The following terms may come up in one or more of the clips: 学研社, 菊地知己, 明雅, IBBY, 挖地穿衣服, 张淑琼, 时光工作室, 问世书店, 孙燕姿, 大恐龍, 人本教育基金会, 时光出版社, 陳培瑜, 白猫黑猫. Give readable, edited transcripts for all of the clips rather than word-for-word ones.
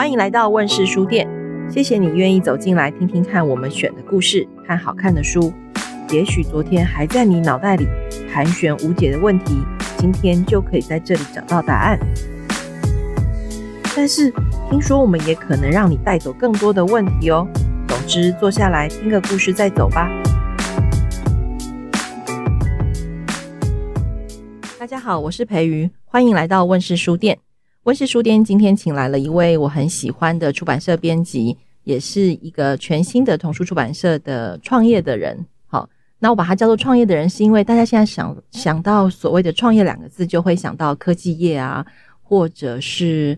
欢迎来到问世书店，谢谢你愿意走进来听听看我们选的故事和好看的书。也许昨天还在你脑袋里盘旋无解的问题，今天就可以在这里找到答案。但是听说我们也可能让你带走更多的问题哦。总之坐下来听个故事再走吧。大家好，我是培瑜，欢迎来到问世书店。问世书店今天请来了一位我很喜欢的出版社编辑，也是一个全新的童书出版社的创业的人。那我把它叫做创业的人，是因为大家现在想到所谓的创业两个字，就会想到科技业啊，或者是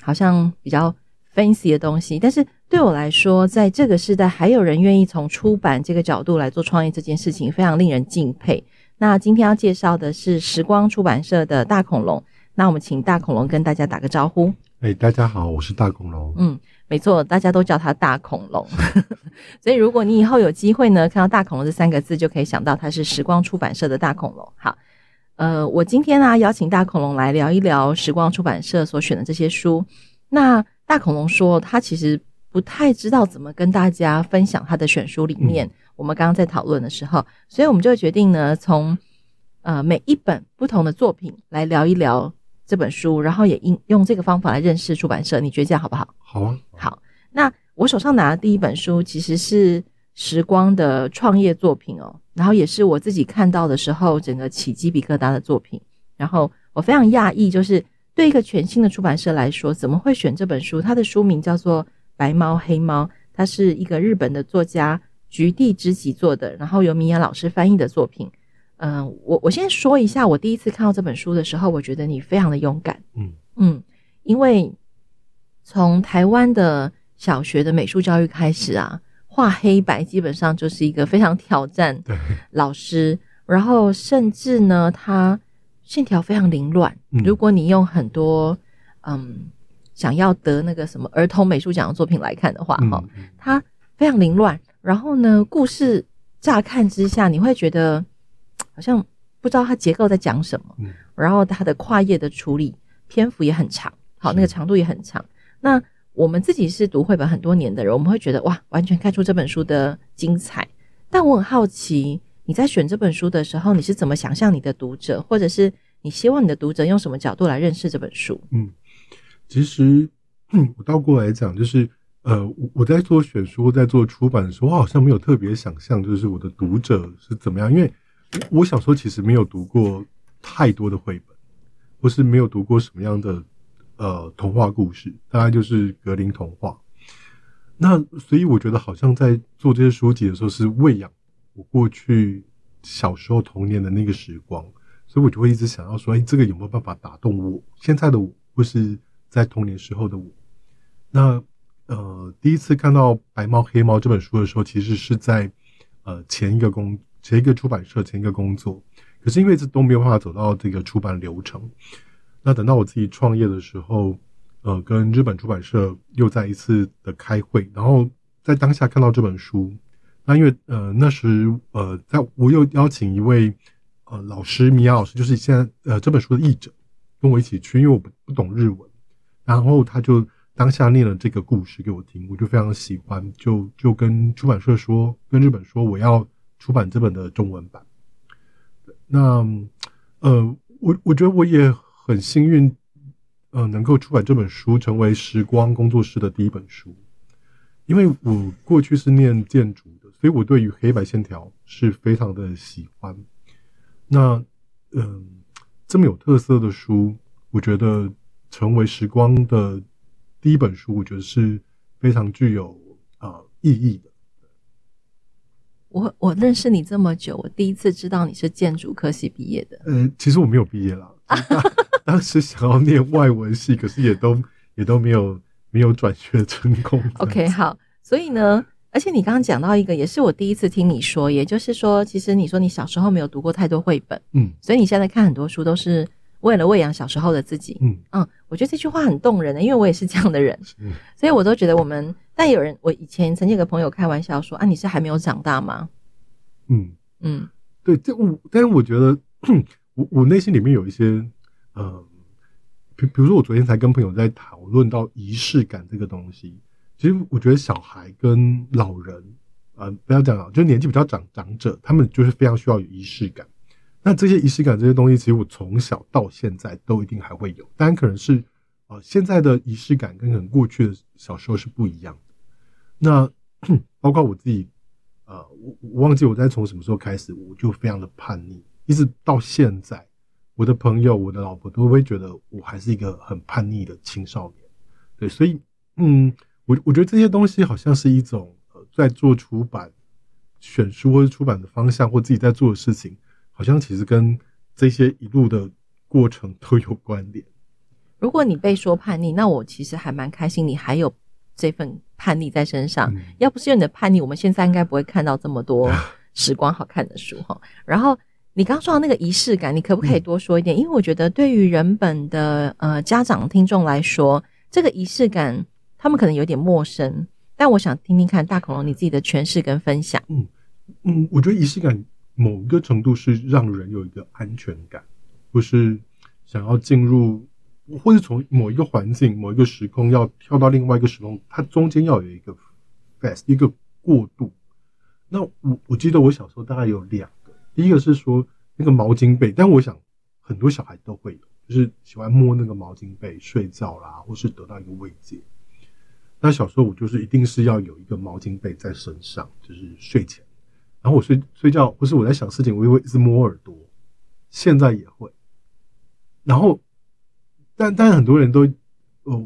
好像比较 fancy 的东西。但是对我来说，在这个时代还有人愿意从出版这个角度来做创业这件事情，非常令人敬佩。那今天要介绍的是时光出版社的大恐龙，那我们请大恐龙跟大家打个招呼。大家好，我是大恐龙。没错，大家都叫他大恐龙。所以如果你以后有机会呢，看到大恐龙这三个字，就可以想到他是时光出版社的大恐龙。好，我今天啊邀请大恐龙来聊一聊时光出版社所选的这些书。那大恐龙说他其实不太知道怎么跟大家分享他的选书理念，我们刚刚在讨论的时候，所以我们就决定呢，从每一本不同的作品来聊一聊这本书，然后也用这个方法来认识出版社。你觉得这样好不好？好啊。好，那我手上拿的第一本书其实是时光的创业作品哦，然后也是我自己看到的时候整个起鸡皮疙瘩的作品。然后我非常讶异，就是对一个全新的出版社来说，怎么会选这本书？它的书名叫做《白猫黑猫》，它是一个日本的作家菊地知己做的，然后由明雅老师翻译的作品。我先说一下，我第一次看到这本书的时候，我觉得你非常的勇敢。因为从台湾的小学的美术教育开始啊，画黑白基本上就是一个非常挑战老师，然后甚至呢，它线条非常凌乱。如果你用很多想要得那个什么儿童美术奖的作品来看的话，它非常凌乱。然后呢，故事乍看之下你会觉得好像不知道它结构在讲什么，然后它的跨页的处理篇幅也很长，好，那个长度也很长。那我们自己是读绘本很多年的人，我们会觉得哇，完全看出这本书的精彩。但我很好奇，你在选这本书的时候，你是怎么想象你的读者，或者是你希望你的读者用什么角度来认识这本书？其实我倒过来讲，就是我在做选书、在做出版的时候，我好像没有特别想象，就是我的读者是怎么样，因为我小时候其实没有读过太多的绘本，或是没有读过什么样的童话故事，大概就是格林童话。那所以我觉得好像在做这些书籍的时候，是喂养我过去小时候童年的那个时光，所以我就会一直想要说，这个有没有办法打动我现在的我，或是在童年时候的我。那第一次看到《白猫黑猫》这本书的时候，其实是在前一个出版社，前一个工作，可是因为这都没有办法走到这个出版流程。那等到我自己创业的时候，跟日本出版社又在一次的开会，然后在当下看到这本书。那因为那时在我又邀请一位老师，米娅老师，就是现在这本书的译者，跟我一起去，因为我不懂日文，然后他就当下念了这个故事给我听，我就非常喜欢，就跟出版社说，跟日本说我要出版这本的中文版。那我觉得我也很幸运，能够出版这本书，成为时光工作室的第一本书。因为我过去是念建筑的，所以我对于黑白线条是非常的喜欢。那这么有特色的书，我觉得成为时光的第一本书，我觉得是非常具有意义的。我认识你这么久，我第一次知道你是建筑科系毕业的。其实我没有毕业啦，当时想要念外文系，可是也都没有转学成功。OK， 好，所以呢，而且你刚刚讲到一个，也是我第一次听你说，也就是说，其实你说你小时候没有读过太多绘本，所以你现在看很多书都是为了喂养小时候的自己。我觉得这句话很动人的，因为我也是这样的人，所以我都觉得我们。但有人，我以前曾经有个朋友开玩笑说你是还没有长大吗？对，但是我觉得我内心里面有一些比如说我昨天才跟朋友在讨论到仪式感这个东西，其实我觉得小孩跟老人不要讲老，就年纪比较长者，他们就是非常需要有仪式感。那这些仪式感这些东西，其实我从小到现在都一定还会有，当然可能是现在的仪式感跟可能过去的小时候是不一样的。那包括我自己我忘记我在从什么时候开始我就非常的叛逆，一直到现在我的朋友我的老婆都会觉得我还是一个很叛逆的青少年。对，所以我觉得这些东西好像是一种在做出版选书或是出版的方向或自己在做的事情，好像其实跟这些一路的过程都有关联。如果你被说叛逆，那我其实还蛮开心你还有这份叛逆在身上，要不是有你的叛逆，我们现在应该不会看到这么多时光好看的书。然后你刚说到那个仪式感，你可不可以多说一点？因为我觉得对于人本的家长听众来说，这个仪式感他们可能有点陌生，但我想听听看大恐龙你自己的诠释跟分享。我觉得仪式感某一个程度是让人有一个安全感，或是想要进入，或是从某一个环境某一个时空要跳到另外一个时空，它中间要有一个 fast 一个过渡。那我记得我小时候大概有2个，第一个是说那个毛巾被，但我想很多小孩都会有，就是喜欢摸那个毛巾被睡觉啦，或是得到一个慰藉。那小时候我就是一定是要有一个毛巾被在身上，就是睡前，然后我睡觉或是我在想事情我也会一直摸耳朵，现在也会。然后但很多人都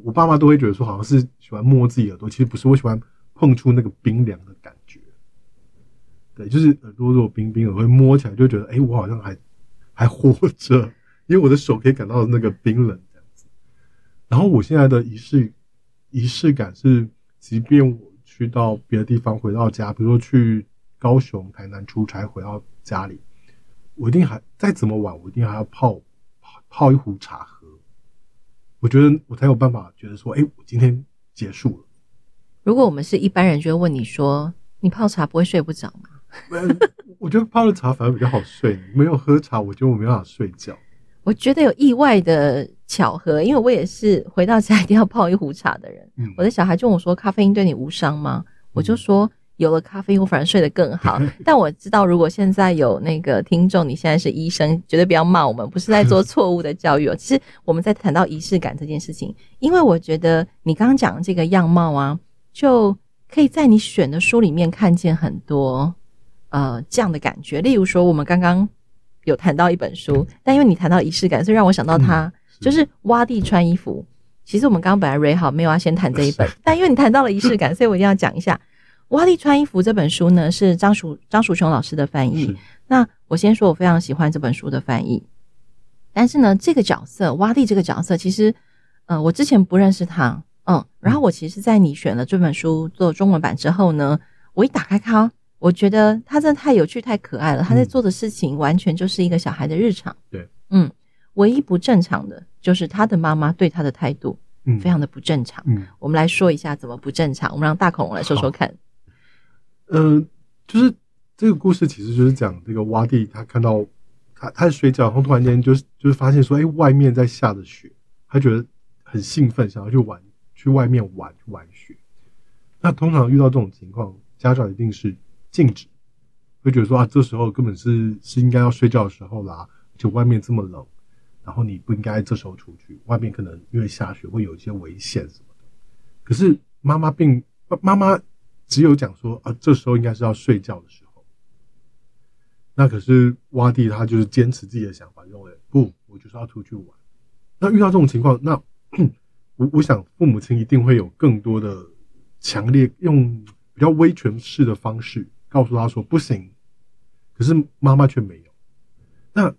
我爸妈都会觉得说好像是喜欢摸自己耳朵，其实不是，我喜欢碰触那个冰凉的感觉。对，就是耳朵如果冰冰的会摸起来就觉得我好像还活着，因为我的手可以感到那个冰冷这样子。然后我现在的仪式感是，即便我去到别的地方回到家，比如说去高雄台南出差回到家里，我一定还再怎么晚我一定还要泡一壶茶喝，我觉得我才有办法觉得说我今天结束了。如果我们是一般人就会问你说你泡茶不会睡不着吗？我觉得泡了茶反而比较好睡，没有喝茶我觉得我没办法睡觉。我觉得有意外的巧合，因为我也是回到家一定要泡一壶茶的人。我的小孩就问我说咖啡因对你无伤吗？我就说有了咖啡因我反而睡得更好。但我知道如果现在有那个听众你现在是医生，绝对不要骂我们，不是在做错误的教育哦。其实我们在谈到仪式感这件事情，因为我觉得你刚刚讲的这个样貌啊，就可以在你选的书里面看见很多这样的感觉。例如说我们刚刚有谈到一本书，但因为你谈到仪式感，所以让我想到它就是挖地穿衣服。其实我们刚刚本来 Ray 好没有要先谈这一本，但因为你谈到了仪式感，所以我一定要讲一下挖地穿衣服这本书呢，是张淑琼老师的翻译。那我先说我非常喜欢这本书的翻译，但是呢这个角色挖地这个角色其实我之前不认识他，然后我其实在你选了这本书做中文版之后呢，我一打开它，我觉得他真的太有趣太可爱了，他在做的事情完全就是一个小孩的日常。对，唯一不正常的就是他的妈妈对他的态度非常的不正常。我们来说一下怎么不正常，我们让大恐龙来说说看。就是这个故事其实就是讲这个挖地，他看到他在睡觉，然后突然间就是发现说外面在下着雪，他觉得很兴奋，想要去外面玩雪。那通常遇到这种情况，家长一定是禁止，会觉得说这时候根本是应该要睡觉的时候啦，而且外面这么冷，然后你不应该这时候出去，外面可能因为下雪会有一些危险什么的。可是妈妈只有讲说这时候应该是要睡觉的时候。那可是挖地他就是坚持自己的想法，认为不，我就是要出去玩。那遇到这种情况，那我想父母亲一定会有更多的强烈用比较威权式的方式告诉他说不行，可是妈妈却没有。那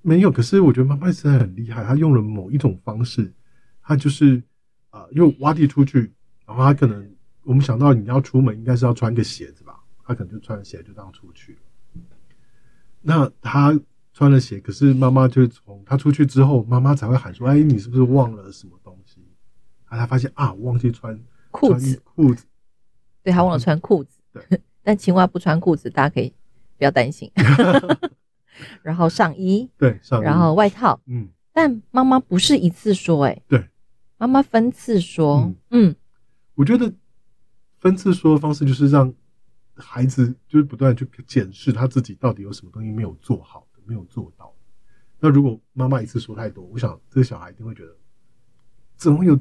没有，可是我觉得妈妈真的很厉害，她用了某一种方式，她就是因为挖地出去，然后她可能我们想到你要出门应该是要穿个鞋子吧，他可能就穿鞋就这样出去。那他穿了鞋，可是妈妈就从他出去之后，妈妈才会喊说你是不是忘了什么东西，然后他发现我忘记穿裤子。对，他忘了穿裤子。对，但青蛙不穿裤子，大家可以不要担心。然后上衣，对，上衣，然后外套。但妈妈不是一次说欸，对，妈妈分次说。 嗯，我觉得分次说的方式就是让孩子就是不断去检视他自己到底有什么东西没有做好的，没有做到的。那如果妈妈一次说太多，我想这个小孩一定会觉得怎么会有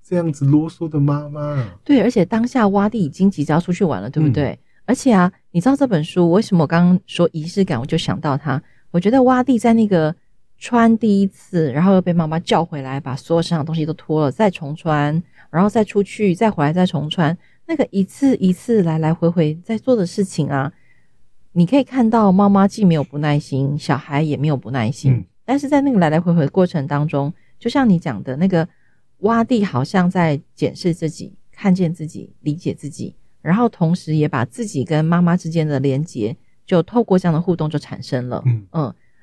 这样子啰嗦的妈妈啊。对，而且当下挖地已经急着要出去玩了，对不对？而且啊，你知道这本书为什么我刚刚说仪式感，我就想到他。我觉得挖地在那个穿第一次，然后又被妈妈叫回来，把所有身上的东西都脱了，再重穿，然后再出去，再回来，再重穿，那个一次一次来来回回在做的事情啊，你可以看到妈妈既没有不耐心，小孩也没有不耐心，但是在那个来来回回的过程当中，就像你讲的那个挖地好像在检视自己，看见自己，理解自己，然后同时也把自己跟妈妈之间的连结就透过这样的互动就产生了。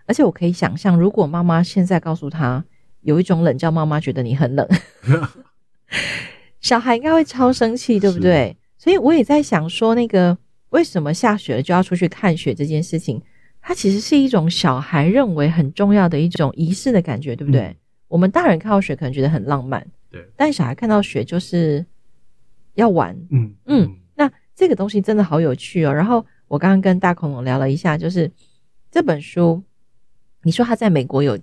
而且我可以想象，如果妈妈现在告诉他有一种冷叫妈妈觉得你很冷小孩应该会超生气，对不对？所以我也在想说，那个为什么下雪了就要出去看雪这件事情，它其实是一种小孩认为很重要的一种仪式的感觉，对不对？我们大人看到雪可能觉得很浪漫，对，但小孩看到雪就是要玩。那这个东西真的好有趣哦。然后我刚刚跟大恐龙聊了一下，就是这本书你说他在美国有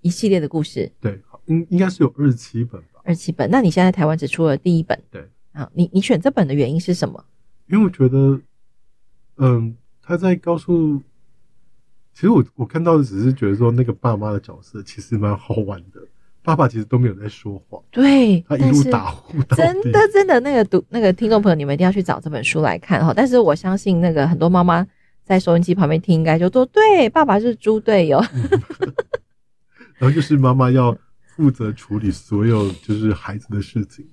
一系列的故事，对，应该是有27本吧。27本，那你现在台湾只出了第一本，对啊。你选这本的原因是什么？因为我觉得他在告诉，其实我看到的只是觉得说那个爸妈的角色其实蛮好玩的，爸爸其实都没有在说谎，对，他一路打呼到底。真的那个听众朋友，你们一定要去找这本书来看齁。但是我相信那个很多妈妈在收音机旁边听应该就说，对，爸爸是猪队友然后就是妈妈要负责处理所有就是孩子的事情，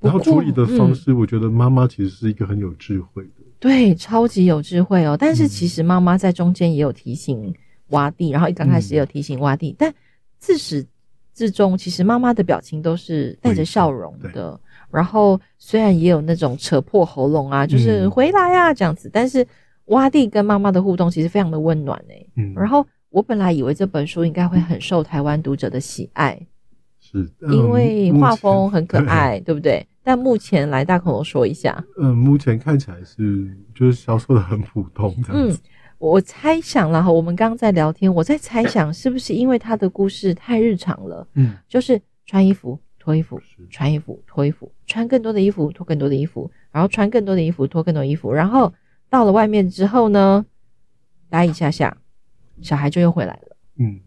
然后处理的方式，我觉得妈妈其实是一个很有智慧的，对，超级有智慧哦。但是其实妈妈在中间也有提醒挖地，然后一刚开始也有提醒挖地，但自始至终其实妈妈的表情都是带着笑容的，然后虽然也有那种扯破喉咙啊，就是回来啊这样子，但是挖地跟妈妈的互动其实非常的温暖欸。然后我本来以为这本书应该会很受台湾读者的喜爱，是因为画风很可爱，对不对？但目前来大恐龙说一下。目前看起来就是销售的很普通这样子。我猜想啦，我们刚刚在聊天，我在猜想是不是因为他的故事太日常了，就是穿衣服脱衣服，穿衣服脱衣服，穿更多的衣服脱更多的衣服，然后穿更多的衣服脱更多的衣服，然后到了外面之后呢，待一下下，小孩就又回来了，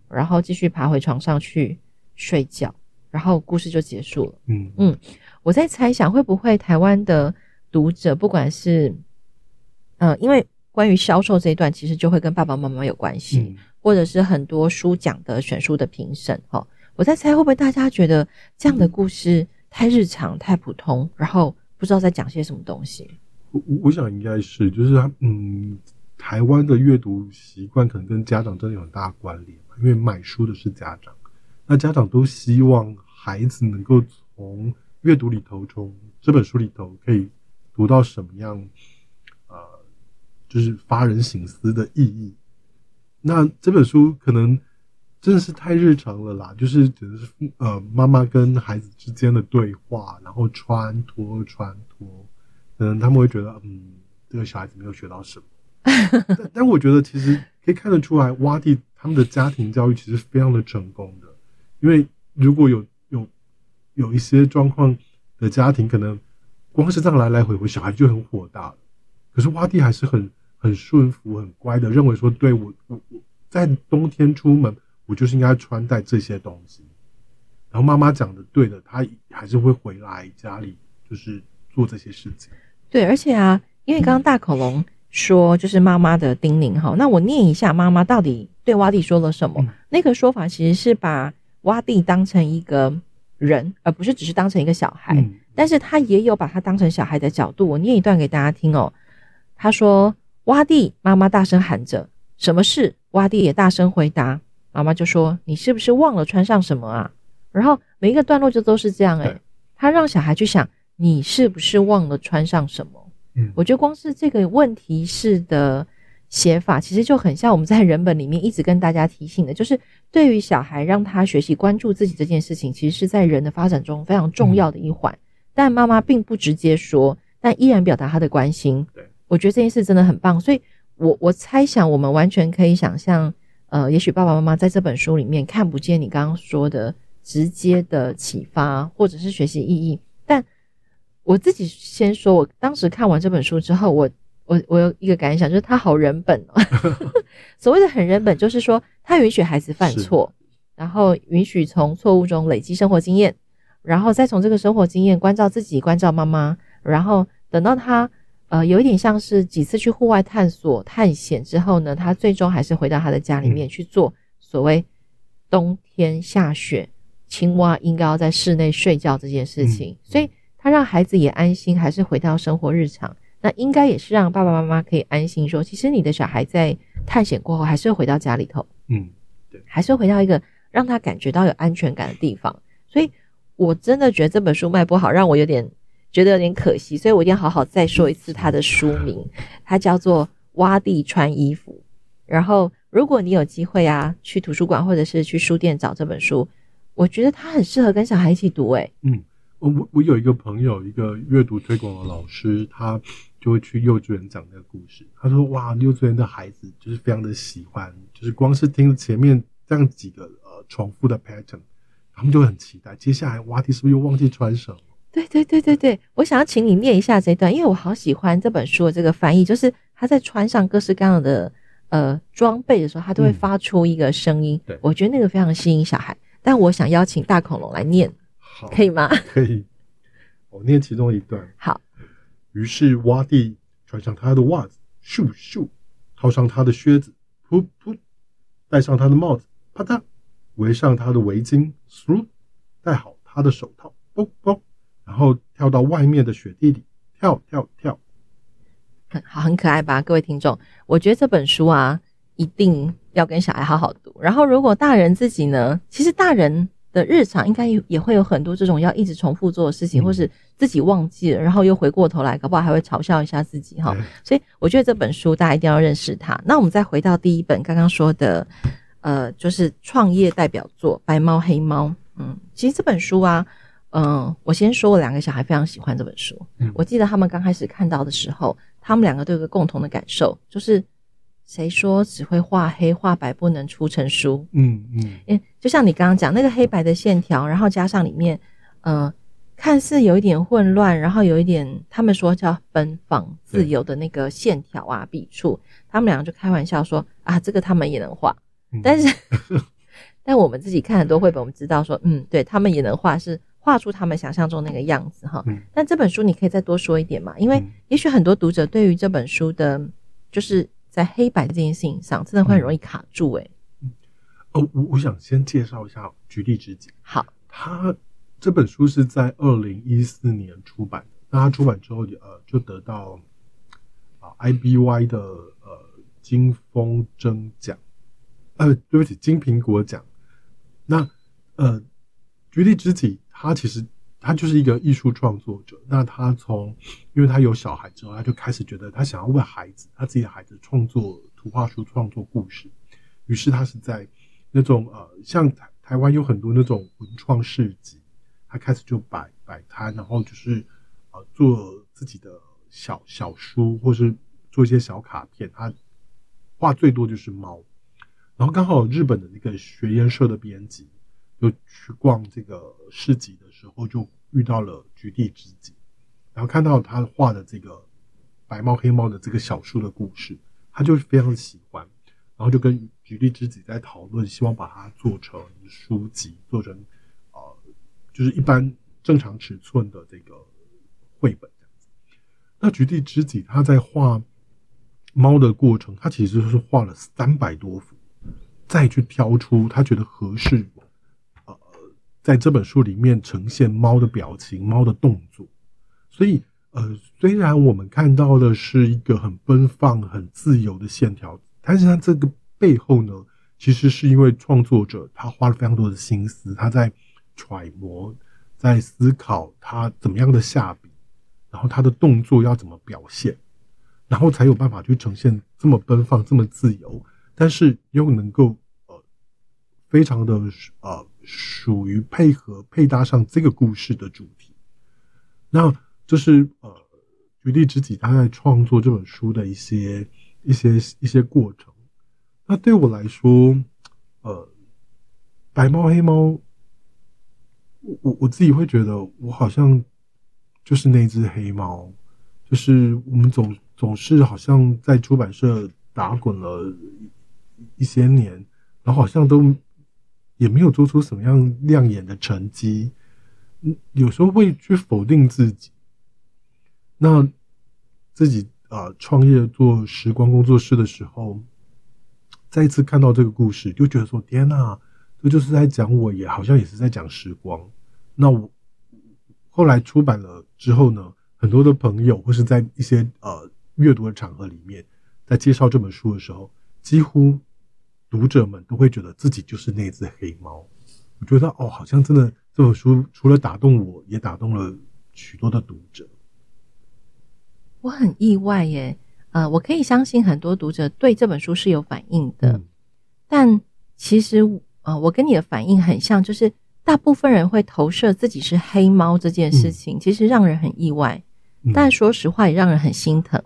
然后继续爬回床上去睡觉，然后故事就结束了。我在猜想会不会台湾的读者，不管是因为关于销售这一段其实就会跟爸爸妈妈有关系，或者是很多书讲的选书的评审齁，我在猜会不会大家觉得这样的故事太日常太普通，然后不知道在讲些什么东西。我想应该是就是台湾的阅读习惯可能跟家长真的有很大关联嘛，因为买书的是家长，那家长都希望孩子能够从阅读里头，从这本书里头可以读到什么样就是发人省思的意义。那这本书可能真的是太日常了啦，就是妈妈跟孩子之间的对话，然后穿脱穿脱，他们会觉得这个小孩子没有学到什么但我觉得其实可以看得出来，挖地他们的家庭教育其实非常的成功的。因为如果有一些状况的家庭，可能光是这样来来回回，小孩就很火大了，可是挖地还是很顺服很乖的，认为说对，我在冬天出门我就是应该穿戴这些东西，然后妈妈讲的对的，他还是会回来家里就是做这些事情。对，而且啊，因为刚刚大恐龙说就是妈妈的叮咛齁，那我念一下妈妈到底对挖地说了什么。那个说法其实是把挖地当成一个人，而不是只是当成一个小孩，但是他也有把他当成小孩的角度。我念一段给大家听哦。他说，挖地，妈妈大声喊着，什么事？挖地也大声回答。妈妈就说，你是不是忘了穿上什么啊？然后每一个段落就都是这样欸。他让小孩去想，你是不是忘了穿上什么？我觉得光是这个问题式的写法其实就很像我们在人本里面一直跟大家提醒的，就是对于小孩让他学习关注自己这件事情，其实是在人的发展中非常重要的一环。但妈妈并不直接说，但依然表达她的关心。对，我觉得这件事真的很棒。所以我猜想我们完全可以想象，也许爸爸妈妈在这本书里面看不见你刚刚说的直接的启发或者是学习意义。但我自己先说，我当时看完这本书之后，我有一个感想，就是他好人本哦。所谓的很人本，就是说他允许孩子犯错，然后允许从错误中累积生活经验，然后再从这个生活经验关照自己，关照妈妈，然后等到他有一点像是几次去户外探索探险之后呢，他最终还是回到他的家里面去做所谓冬天下雪青蛙应该要在室内睡觉这件事情。所以他让孩子也安心，还是回到生活日常。那应该也是让爸爸妈妈可以安心说，其实你的小孩在探险过后还是会回到家里头，对，还是回到一个让他感觉到有安全感的地方。所以我真的觉得这本书卖不好，让我有点觉得有点可惜，所以我一定要好好再说一次它的书名，它叫做《挖地穿衣服》。然后如果你有机会啊，去图书馆或者是去书店找这本书，我觉得它很适合跟小孩一起读。我有一个朋友，一个阅读推广的老师，他就会去幼稚园讲这个故事。他说哇，幼稚园的孩子就是非常的喜欢，就是光是听前面这样几个重复的 pattern， 他们就很期待接下来挖地是不是又忘记穿什么。对，我想要请你念一下这一段，因为我好喜欢这本书的这个翻译，就是他在穿上各式各样的装备的时候，他都会发出一个声音，我觉得那个非常吸引小孩。但我想邀请大恐龙来念，可以吗？可以，我念其中一段。好，于是挖地穿上他的袜子，咻咻，套上他的靴子，噗噗，戴上他的帽子，啪嗒，围上他的围巾，嗖，戴好他的手套，啵啵，然后跳到外面的雪地里，跳跳跳。好，很可爱吧，各位听众。我觉得这本书啊，一定要跟小孩好好读。然后如果大人自己呢，其实大人的日常应该也会有很多这种要一直重复做的事情，或是自己忘记了，然后又回过头来，搞不好还会嘲笑一下自己哈。所以我觉得这本书大家一定要认识它。那我们再回到第一本刚刚说的，就是创业代表作《白猫黑猫》。其实这本书啊，我先说，我两个小孩非常喜欢这本书。我记得他们刚开始看到的时候，他们两个都有个共同的感受，就是谁说只会画黑画白不能出成书？就像你刚刚讲那个黑白的线条，然后加上里面，看似有一点混乱，然后有一点他们说叫奔放自由的那个线条啊笔触，他们两个就开玩笑说啊，这个他们也能画，但是但我们自己看很多绘本，我们知道说，对，他们也能画是画出他们想象中那个样子哈。但这本书你可以再多说一点嘛，因为也许很多读者对于这本书的，就是在黑白这件事情上，真的会很容易卡住。我想先介绍一下《局地知己》。好，他这本书是在2014年出版的。那他出版之后，就得到IBBY 的金风筝奖，对不起，金苹果奖。那《局地知己》，他其实他就是一个艺术创作者。那他因为他有小孩之后，他就开始觉得他想要为孩子，他自己的孩子创作图画书，创作故事。于是他是在那种像台湾有很多那种文创市集，他开始就摆摊，然后就是做自己的小书，或是做一些小卡片。他画最多就是猫。然后刚好日本的那个学研社的编辑就去逛这个市集的时候，就遇到了菊地知己，然后看到他画的这个白猫黑猫的这个小书的故事，他就非常喜欢，然后就跟菊地知己在讨论，希望把它做成书籍，做成就是一般正常尺寸的这个绘本这样子。那菊地知己他在画猫的过程，他其实是画了300多幅，再去挑出他觉得合适在这本书里面呈现猫的表情，猫的动作。所以虽然我们看到的是一个很奔放很自由的线条，但是它这个背后呢，其实是因为创作者他花了非常多的心思，他在揣摩，在思考他怎么样的下笔，然后他的动作要怎么表现。然后才有办法去呈现这么奔放这么自由，但是又能够非常的属于配合配搭上这个故事的主题。那这是菊地直己他在创作这本书的一些过程。那对我来说白猫黑猫，我自己会觉得我好像就是那只黑猫，就是我们总是好像在出版社打滚了一些年，然后好像都也没有做出什么样亮眼的成绩，有时候会去否定自己。那自己创业做时光工作室的时候，再一次看到这个故事，就觉得说天哪，这就是在讲我，也好像也是在讲时光。那我后来出版了之后呢，很多的朋友或是在一些阅读的场合里面，在介绍这本书的时候，几乎读者们都会觉得自己就是那只黑猫。我觉得好像真的这本书除了打动我，也打动了许多的读者。我很意外耶，我可以相信很多读者对这本书是有反应的，但其实我跟你的反应很像，就是大部分人会投射自己是黑猫这件事情，其实让人很意外。但说实话也让人很心疼。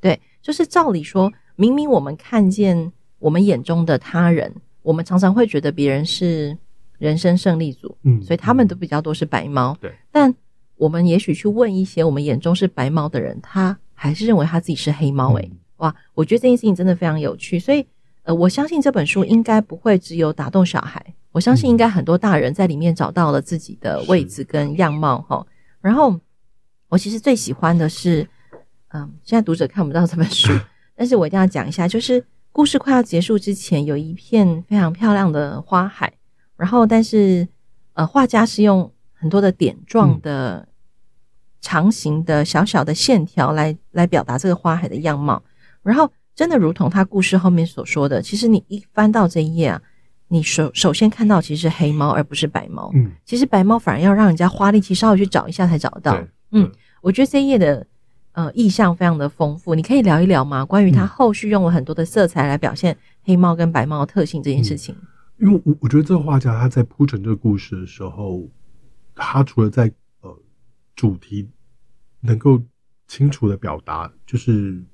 对，就是照理说，明明我们看见我们眼中的他人，我们常常会觉得别人是人生胜利组，所以他们都比较多是白猫。对，但我们也许去问一些我们眼中是白猫的人，他还是认为他自己是黑猫。哇，我觉得这件事情真的非常有趣。所以我相信这本书应该不会只有打动小孩，我相信应该很多大人在里面找到了自己的位置跟样貌。然后我其实最喜欢的是现在读者看不到这本书但是我一定要讲一下，就是故事快要结束之前有一片非常漂亮的花海，然后但是画家是用很多的点状的长形的小小的线条来表达这个花海的样貌。然后真的如同他故事后面所说的，其实你一翻到这一页你首先看到其实是黑猫而不是白猫。其实白猫反而要让人家花力气稍微去找一下才找到。我觉得这一页的意象非常的丰富，你可以聊一聊吗？关于他后续用了很多的色彩来表现黑猫跟白猫的特性这件事情。因为我觉得这个画家他在铺陈这个故事的时候，他除了在主题能够清楚的表达，就是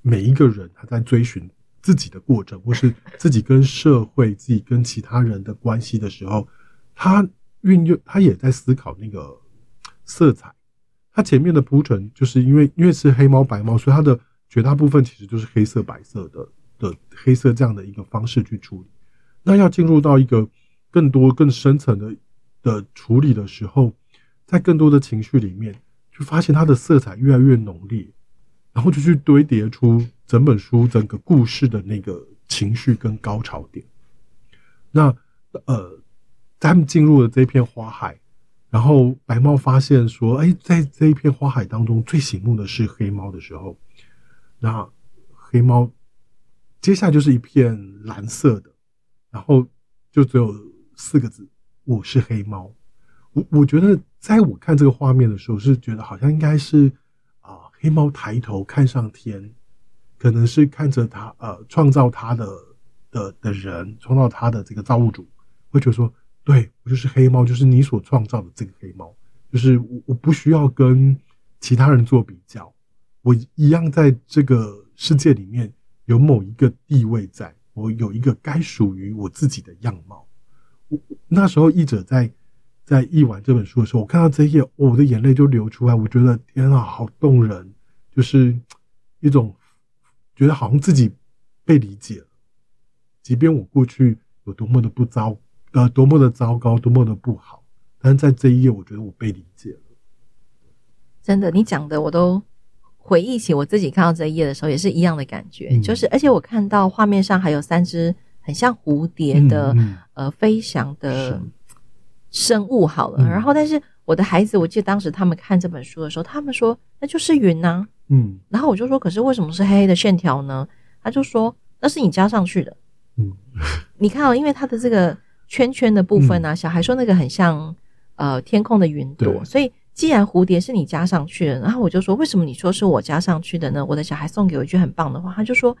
每一个人他在追寻自己的过程，或是自己跟社会自己跟其他人的关系的时候，他也在思考那个色彩。它前面的铺陈就是因为是黑猫白猫，所以它的绝大部分其实就是黑色白色的黑色这样的一个方式去处理。那要进入到一个更多更深层的处理的时候，在更多的情绪里面就发现它的色彩越来越浓烈，然后就去堆叠出整本书整个故事的那个情绪跟高潮点。那他们进入了这片花海，然后白猫发现说在这一片花海当中最醒目的是黑猫的时候，那黑猫接下来就是一片蓝色的，然后就只有四个字，我是黑猫。我觉得在我看这个画面的时候是觉得好像应该是黑猫抬头看上天，可能是看着他创造他的人，创造他的这个造物主，会觉得说对，我就是黑猫，就是你所创造的这个黑猫，就是我不需要跟其他人做比较，我一样在这个世界里面有某一个地位在，我有一个该属于我自己的样貌。我那时候译者在译完这本书的时候，我看到这一页，我的眼泪就流出来，我觉得天啊，好动人，就是一种觉得好像自己被理解了，即便我过去有多么的不糟多么的糟糕，多么的不好，但是在这一页我觉得我被理解了。真的，你讲的我都回忆起我自己看到这一页的时候也是一样的感觉。就是而且我看到画面上还有三只很像蝴蝶的飞翔的生物好了。然后但是我的孩子，我记得当时他们看这本书的时候，他们说那就是云啊。然后我就说可是为什么是黑黑的线条呢？他就说那是你加上去的。你看因为他的这个圈圈的部分小孩说那个很像天空的云朵，所以既然蝴蝶是你加上去的，然后我就说为什么你说是我加上去的呢？我的小孩送给我一句很棒的话，他就说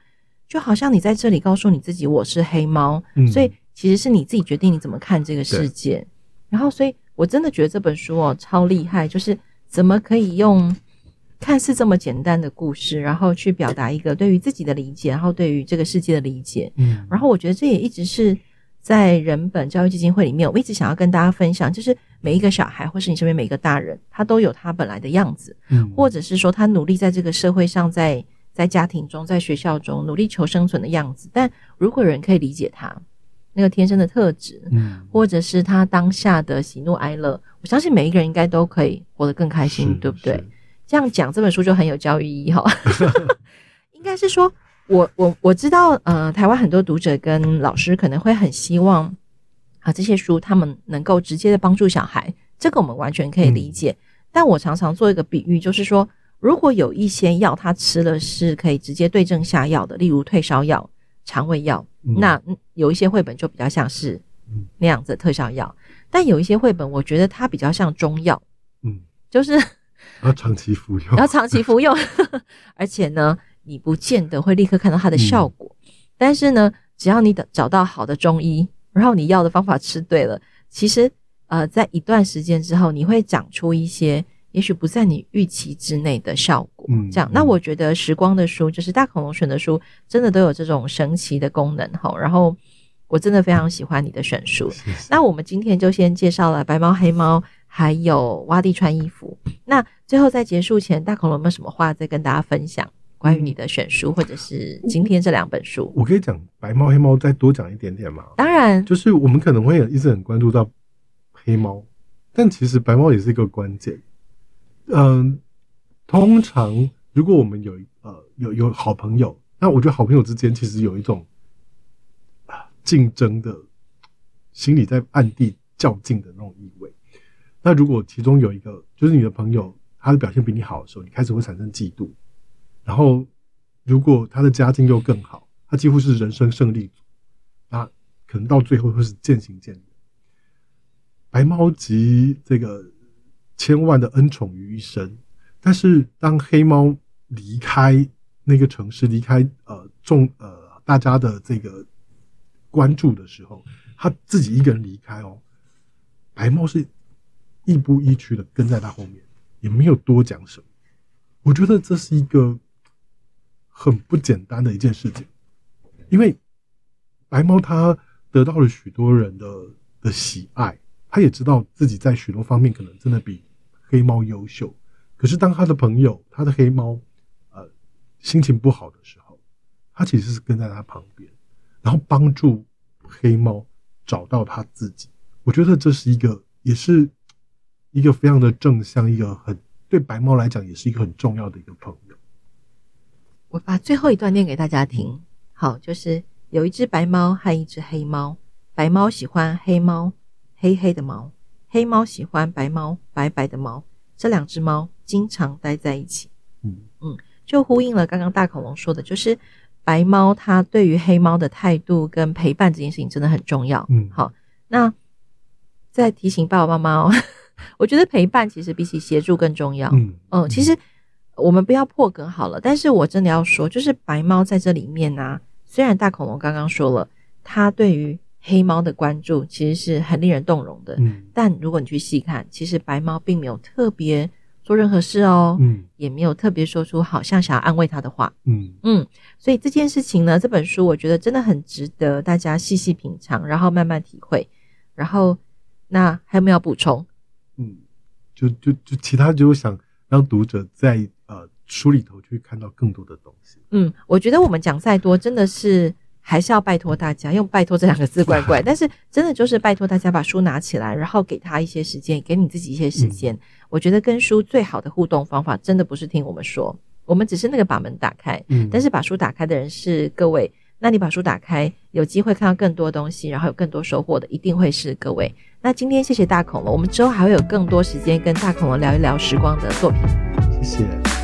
就好像你在这里告诉你自己我是黑猫，所以其实是你自己决定你怎么看这个世界。然后所以我真的觉得这本书哦超厉害，就是怎么可以用看似这么简单的故事，然后去表达一个对于自己的理解，然后对于这个世界的理解。然后我觉得这也一直是在人本教育基金会里面我一直想要跟大家分享，就是每一个小孩或是你身边每一个大人，他都有他本来的样子，或者是说他努力在这个社会上，在家庭中，在学校中努力求生存的样子。但如果有人可以理解他那个天生的特质，或者是他当下的喜怒哀乐，我相信每一个人应该都可以活得更开心，对不对？这样讲这本书就很有教育意义哈。应该是说我知道台湾很多读者跟老师可能会很希望啊这些书他们能够直接的帮助小孩，这个我们完全可以理解。但我常常做一个比喻，就是说如果有一些药他吃了是可以直接对症下药的，例如退烧药、肠胃药，那有一些绘本就比较像是那样子的特效药。但有一些绘本我觉得它比较像中药，就是要长期服用，要长期服用而且呢你不见得会立刻看到它的效果，但是呢只要你找到好的中医，然后你要的方法吃对了，其实在一段时间之后你会长出一些也许不在你预期之内的效果，这样。那我觉得时光的书，就是大恐龙选的书，真的都有这种神奇的功能齁。然后我真的非常喜欢你的选书。那我们今天就先介绍了白猫黑猫还有洼地穿衣服，那最后在结束前，大恐龙有没有什么话再跟大家分享关于你的选书或者是今天这两本书？我可以讲白猫黑猫再多讲一点点嘛？当然，就是我们可能会一直很关注到黑猫，但其实白猫也是一个关键。通常如果我们有好朋友，那我觉得好朋友之间其实有一种竞争的心理在暗地较劲的那种意味。那如果其中有一个就是你的朋友他的表现比你好的时候，你开始会产生嫉妒，然后如果他的家境又更好，他几乎是人生胜利组，那可能到最后会是渐行渐远。白猫集这个千万的恩宠于一身，但是当黑猫离开那个城市，离开大家的这个关注的时候，他自己一个人离开哦，白猫是亦步亦趋的跟在他后面，也没有多讲什么。我觉得这是一个很不简单的一件事情，因为白猫他得到了许多人的喜爱，他也知道自己在许多方面可能真的比黑猫优秀。可是当他的朋友，他的黑猫心情不好的时候，他其实是跟在他旁边，然后帮助黑猫找到他自己。我觉得这是一个，也是一个非常的正向，一个很对白猫来讲也是一个很重要的一个朋友。我把最后一段念给大家听。好，就是有一只白猫和一只黑猫，白猫喜欢黑猫黑黑的毛，黑猫喜欢白猫白白的毛，这两只猫经常待在一起。就呼应了刚刚大恐龙说的，就是白猫它对于黑猫的态度跟陪伴这件事情真的很重要。好，那再提醒爸爸妈妈哦，我觉得陪伴其实比起协助更重要。其实我们不要破梗好了，但是我真的要说，就是白猫在这里面啊，虽然大恐龙刚刚说了他对于黑猫的关注其实是很令人动容的，但如果你去细看，其实白猫并没有特别做任何事哦，也没有特别说出好像想要安慰他的话。所以这件事情呢，这本书我觉得真的很值得大家细细品尝，然后慢慢体会。然后那还有没有要补充？就其他就想让读者在书里头去看到更多的东西。我觉得我们讲再多真的是还是要拜托大家，用拜托这两个字怪怪但是真的就是拜托大家把书拿起来，然后给他一些时间，给你自己一些时间。我觉得跟书最好的互动方法真的不是听我们说，我们只是那个把门打开，但是把书打开的人是各位。那你把书打开，有机会看到更多东西，然后有更多收获的一定会是各位。那今天谢谢大恐龙，我们之后还会有更多时间跟大恐龙聊一聊时光的作品。谢谢。